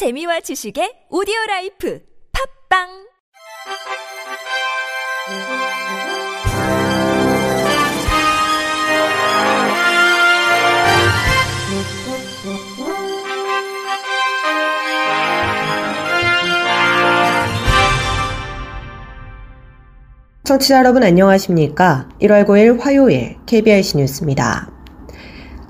재미와 지식의 오디오라이프 팝빵 청취자 여러분 안녕하십니까? 1월 9일 화요일 KBIC 뉴스입니다.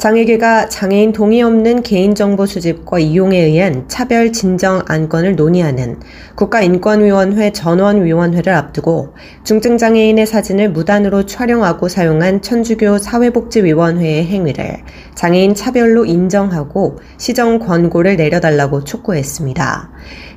장애계가 장애인 동의 없는 개인정보 수집과 이용에 의한 차별 진정 안건을 논의하는 국가인권위원회 전원위원회를 앞두고 중증장애인의 사진을 무단으로 촬영하고 사용한 천주교 사회복지위원회의 행위를 장애인 차별로 인정하고 시정 권고를 내려달라고 촉구했습니다.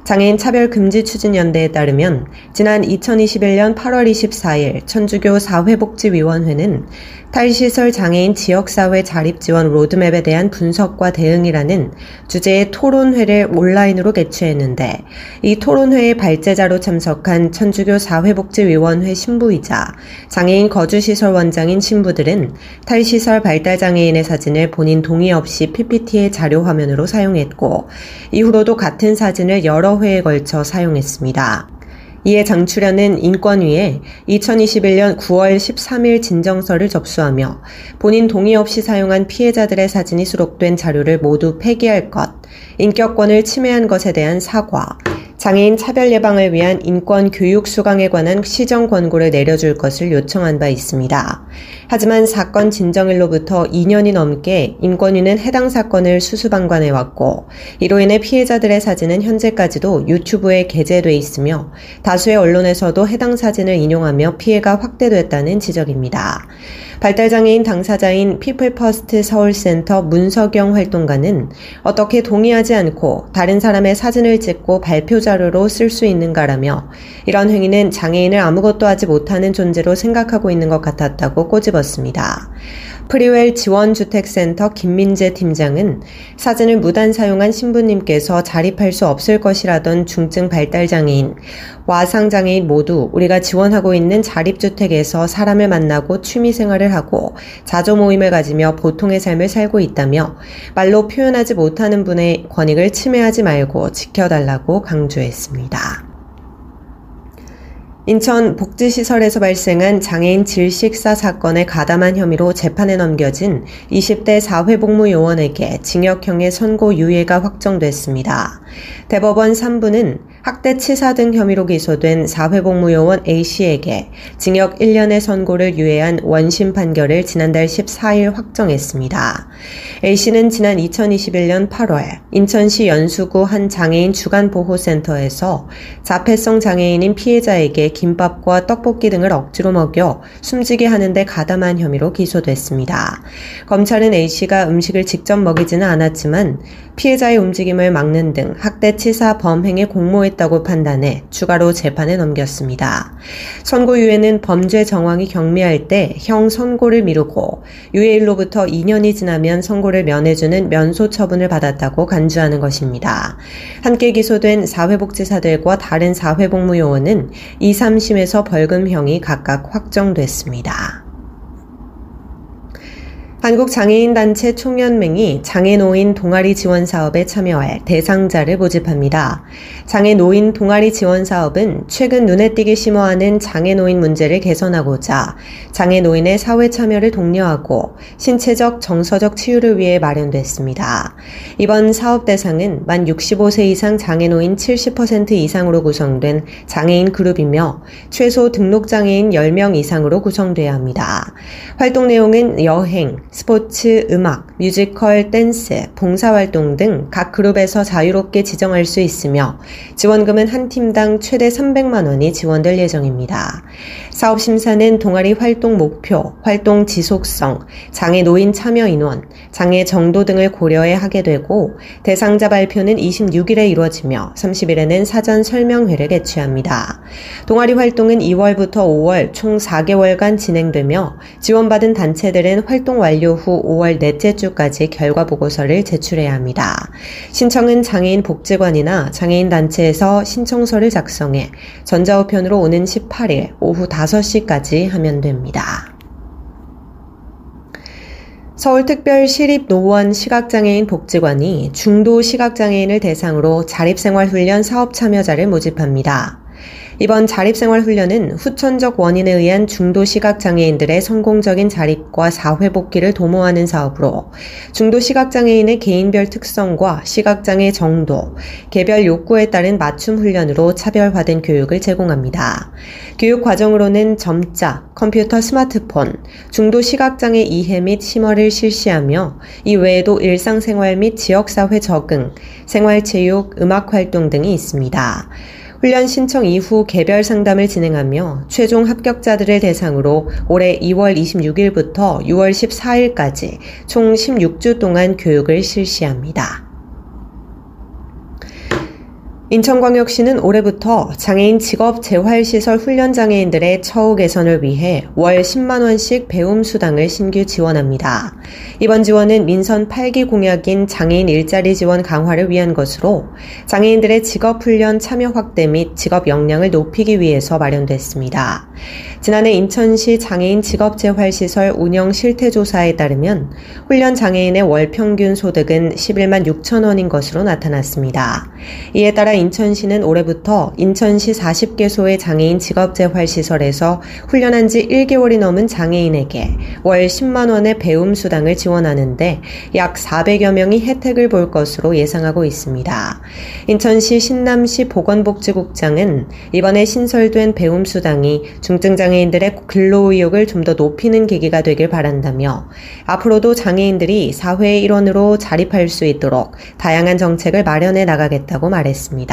장애인 차별 금지 추진연대에 따르면 지난 2021년 8월 24일 천주교 사회복지위원회는 탈시설 장애인 지역사회 자립지원 로드맵에 대한 분석과 대응이라는 주제의 토론회를 온라인으로 개최했는데 이 토론회의 발제자로 참석한 천주교 사회복지위원회 신부이자 장애인 거주시설 원장인 신부들은 탈시설 발달장애인의 사진을 본인 동의 없이 PPT의 자료화면으로 사용했고 이후로도 같은 사진을 여러 회에 걸쳐 사용했습니다. 이에 장출연은 인권위에 2021년 9월 13일 진정서를 접수하며 본인 동의 없이 사용한 피해자들의 사진이 수록된 자료를 모두 폐기할 것, 인격권을 침해한 것에 대한 사과, 장애인 차별 예방을 위한 인권 교육 수강에 관한 시정 권고를 내려줄 것을 요청한 바 있습니다. 하지만 사건 진정일로부터 2년이 넘게 인권위는 해당 사건을 수수방관해왔고 이로 인해 피해자들의 사진은 현재까지도 유튜브에 게재돼 있으며 다수의 언론에서도 해당 사진을 인용하며 피해가 확대됐다는 지적입니다. 발달장애인 당사자인 피플퍼스트 서울센터 문석영 활동가는 어떻게 동의하지 않고 다른 사람의 사진을 찍고 발표자 자료로 쓸 수 있는가라며 이런 행위는 장애인을 아무것도 하지 못하는 존재로 생각하고 있는 것 같았다고 꼬집었습니다. 프리웰 지원주택센터 김민재 팀장은 사진을 무단 사용한 신부님께서 자립할 수 없을 것이라던 중증 발달장애인, 와상장애인 모두 우리가 지원하고 있는 자립주택에서 사람을 만나고 취미생활을 하고 자조모임을 가지며 보통의 삶을 살고 있다며 말로 표현하지 못하는 분의 권익을 침해하지 말고 지켜달라고 강조했습니다. 인천 복지시설에서 발생한 장애인 질식사 사건에 가담한 혐의로 재판에 넘겨진 20대 사회복무요원에게 징역형의 선고유예가 확정됐습니다. 대법원 3부는 학대치사 등 혐의로 기소된 사회복무요원 A씨에게 징역 1년의 선고를 유예한 원심 판결을 지난달 14일 확정했습니다. A씨는 지난 2021년 8월 인천시 연수구 한 장애인 주간보호센터에서 자폐성 장애인인 피해자에게 김밥과 떡볶이 등을 억지로 먹여 숨지게 하는 데 가담한 혐의로 기소됐습니다. 검찰은 A씨가 음식을 직접 먹이지는 않았지만 피해자의 움직임을 막는 등 학대치사 범행에 공모했다고 판단해 추가로 재판에 넘겼습니다. 선고유예는 범죄 정황이 경미할 때 형 선고를 미루고 유예일로부터 2년이 지나면 선고를 면해주는 면소 처분을 받았다고 간주하는 것입니다. 함께 기소된 사회복지사들과 다른 사회복무요원은 2, 3심에서 벌금형이 각각 확정됐습니다. 한국장애인단체 총연맹이 장애노인 동아리 지원 사업에 참여할 대상자를 모집합니다. 장애노인 동아리 지원 사업은 최근 눈에 띄게 심화하는 장애노인 문제를 개선하고자 장애노인의 사회 참여를 독려하고 신체적, 정서적 치유를 위해 마련됐습니다. 이번 사업 대상은 만 65세 이상 장애노인 70% 이상으로 구성된 장애인 그룹이며 최소 등록장애인 10명 이상으로 구성돼야 합니다. 활동 내용은 여행, 스포츠, 음악, 뮤지컬, 댄스, 봉사활동 등 각 그룹에서 자유롭게 지정할 수 있으며 지원금은 한 팀당 최대 300만 원이 지원될 예정입니다. 사업심사는 동아리 활동 목표, 활동 지속성, 장애 노인 참여 인원, 장애 정도 등을 고려해 하게 되고 대상자 발표는 26일에 이루어지며 30일에는 사전 설명회를 개최합니다. 동아리 활동은 2월부터 5월 총 4개월간 진행되며 지원받은 단체들은 활동 완료 후 5월 넷째 주까지 결과 보고서를 제출해야 합니다. 신청은 장애인 복지관이나 장애인 단체에서 신청서를 작성해 전자우편으로 오는 18일 오후 5시까지 하면 됩니다. 서울특별시립노원 시각장애인 복지관이 중도 시각장애인을 대상으로 자립생활훈련 사업 참여자를 모집합니다. 이번 자립생활훈련은 후천적 원인에 의한 중도 시각장애인들의 성공적인 자립과 사회복귀를 도모하는 사업으로 중도 시각장애인의 개인별 특성과 시각장애 정도, 개별 욕구에 따른 맞춤 훈련으로 차별화된 교육을 제공합니다. 교육 과정으로는 점자, 컴퓨터, 스마트폰, 중도 시각장애 이해 및 심화를 실시하며 이 외에도 일상생활 및 지역사회 적응, 생활체육, 음악활동 등이 있습니다. 훈련 신청 이후 개별 상담을 진행하며 최종 합격자들을 대상으로 올해 2월 26일부터 6월 14일까지 총 16주 동안 교육을 실시합니다. 인천광역시는 올해부터 장애인 직업 재활시설 훈련장애인들의 처우 개선을 위해 월 10만 원씩 배움 수당을 신규 지원합니다. 이번 지원은 민선 8기 공약인 장애인 일자리 지원 강화를 위한 것으로 장애인들의 직업 훈련 참여 확대 및 직업 역량을 높이기 위해서 마련됐습니다. 지난해 인천시 장애인 직업 재활시설 운영 실태 조사에 따르면 훈련 장애인의 월 평균 소득은 11만 6천 원인 것으로 나타났습니다. 이에 따라 인천시는 올해부터 인천시 40개소의 장애인 직업재활시설에서 훈련한 지 1개월이 넘은 장애인에게 월 10만 원의 배움 수당을 지원하는데 약 400여 명이 혜택을 볼 것으로 예상하고 있습니다. 인천시 신남시 보건복지국장은 이번에 신설된 배움 수당이 중증장애인들의 근로의욕을 좀 더 높이는 계기가 되길 바란다며 앞으로도 장애인들이 사회의 일원으로 자립할 수 있도록 다양한 정책을 마련해 나가겠다고 말했습니다.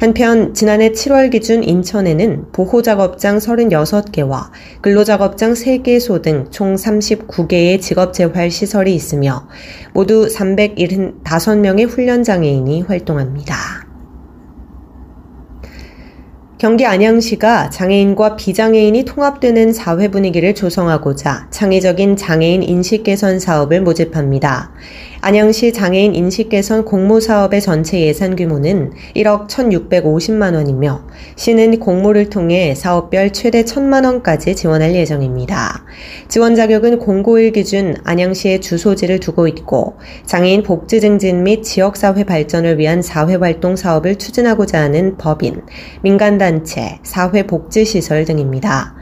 한편 지난해 7월 기준 인천에는 보호작업장 36개와 근로작업장 3개소 등 총 39개의 직업재활시설이 있으며 모두 375명의 훈련장애인이 활동합니다. 경기 안양시가 장애인과 비장애인이 통합되는 사회 분위기를 조성하고자 창의적인 장애인 인식 개선 사업을 모집합니다. 안양시 장애인 인식 개선 공모 사업의 전체 예산 규모는 1억 1,650만 원이며 시는 공모를 통해 사업별 최대 1,000만 원까지 지원할 예정입니다. 지원 자격은 공고일 기준 안양시의 주소지를 두고 있고 장애인 복지 증진 및 지역사회 발전을 위한 사회활동 사업을 추진하고자 하는 법인, 민간단체, 사회복지시설 등입니다.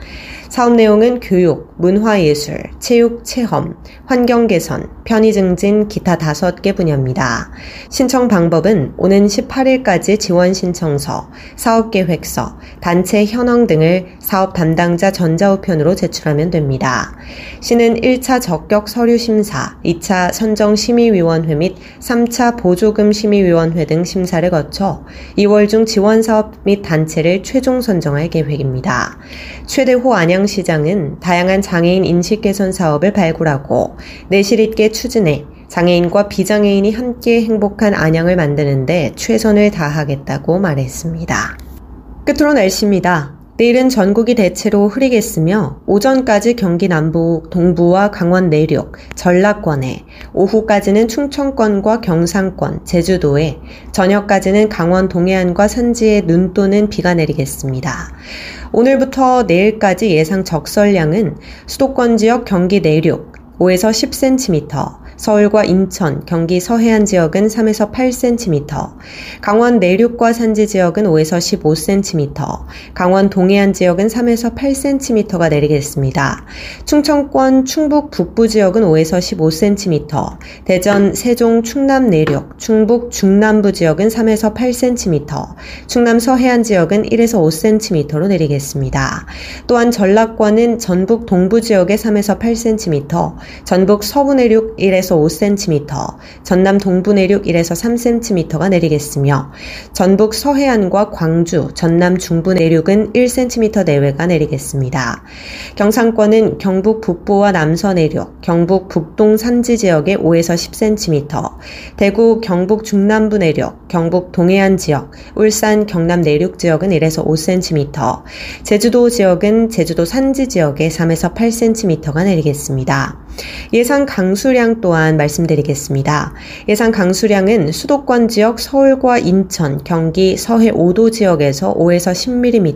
사업 내용은 교육, 문화예술, 체육체험, 환경개선, 편의증진, 기타 5개 분야입니다. 신청 방법은 오는 18일까지 지원신청서, 사업계획서, 단체 현황 등을 사업 담당자 전자우편으로 제출하면 됩니다. 시는 1차 적격 서류 심사, 2차 선정심의위원회 및 3차 보조금심의위원회 등 심사를 거쳐 2월 중 지원사업 및 단체를 최종 선정할 계획입니다. 최대호 안양시장은 다양한 장애인 인식 개선 사업을 발굴하고 내실 있게 추진해 장애인과 비장애인이 함께 행복한 안양을 만드는 데 최선을 다하겠다고 말했습니다. 끝으로 날씨입니다. 내일은 전국이 대체로 흐리겠으며 오전까지 경기 남부, 동부와 강원 내륙, 전라권에, 오후까지는 충청권과 경상권, 제주도에, 저녁까지는 강원 동해안과 산지에 눈 또는 비가 내리겠습니다. 오늘부터 내일까지 예상 적설량은 수도권 지역 경기 내륙 5에서 10cm, 서울과 인천, 경기 서해안 지역은 3에서 8cm, 강원 내륙과 산지 지역은 5에서 15cm, 강원 동해안 지역은 3에서 8cm가 내리겠습니다. 충청권, 충북 북부 지역은 5에서 15cm, 대전, 세종, 충남 내륙, 충북 중남부 지역은 3에서 8cm, 충남 서해안 지역은 1에서 5cm로 내리겠습니다. 또한 전라권은 전북 동부 지역에 3에서 8cm, 전북 서부 내륙 1에서 5cm, 전남 동부 내륙 1에서 3cm가 내리겠으며 전북 서해안과 광주, 전남 중부 내륙은 1cm 내외가 내리겠습니다. 경상권은 경북 북부와 남서 내륙, 경북 북동 산지 지역에 5에서 10cm, 대구, 경북 중남부 내륙, 경북 동해안 지역, 울산, 경남 내륙 지역은 1에서 5cm, 제주도 지역은 제주도 산지 지역에 3에서 8cm가 내리겠습니다. 예상 강수량 또한 말씀드리겠습니다. 예상 강수량은 수도권 지역 서울과 인천, 경기, 서해 5도 지역에서 5에서 10mm,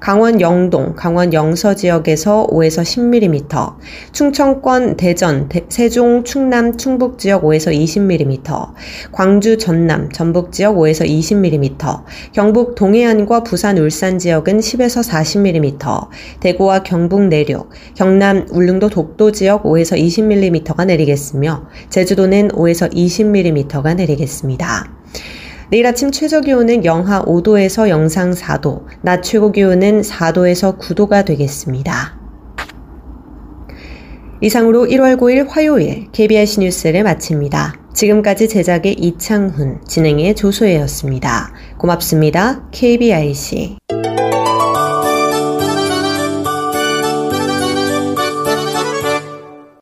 강원 영동, 강원 영서 지역에서 5에서 10mm, 충청권, 대전, 세종, 충남, 충북 지역 5에서 20mm, 광주, 전남, 전북 지역 5에서 20mm, 경북 동해안과 부산, 울산 지역은 10에서 40mm, 대구와 경북 내륙, 경남, 울릉도, 독도 지역 5에서 20mm가 내리겠으며 제주도는 5에서 20mm가 내리겠습니다. 내일 아침 최저기온은 영하 5도에서 영상 4도, 낮 최고기온은 4도에서 9도가 되겠습니다. 이상으로 1월 9일 화요일 KBIC 뉴스를 마칩니다. 지금까지 제작의 이창훈, 진행의 조소혜였습니다. 고맙습니다. KBIC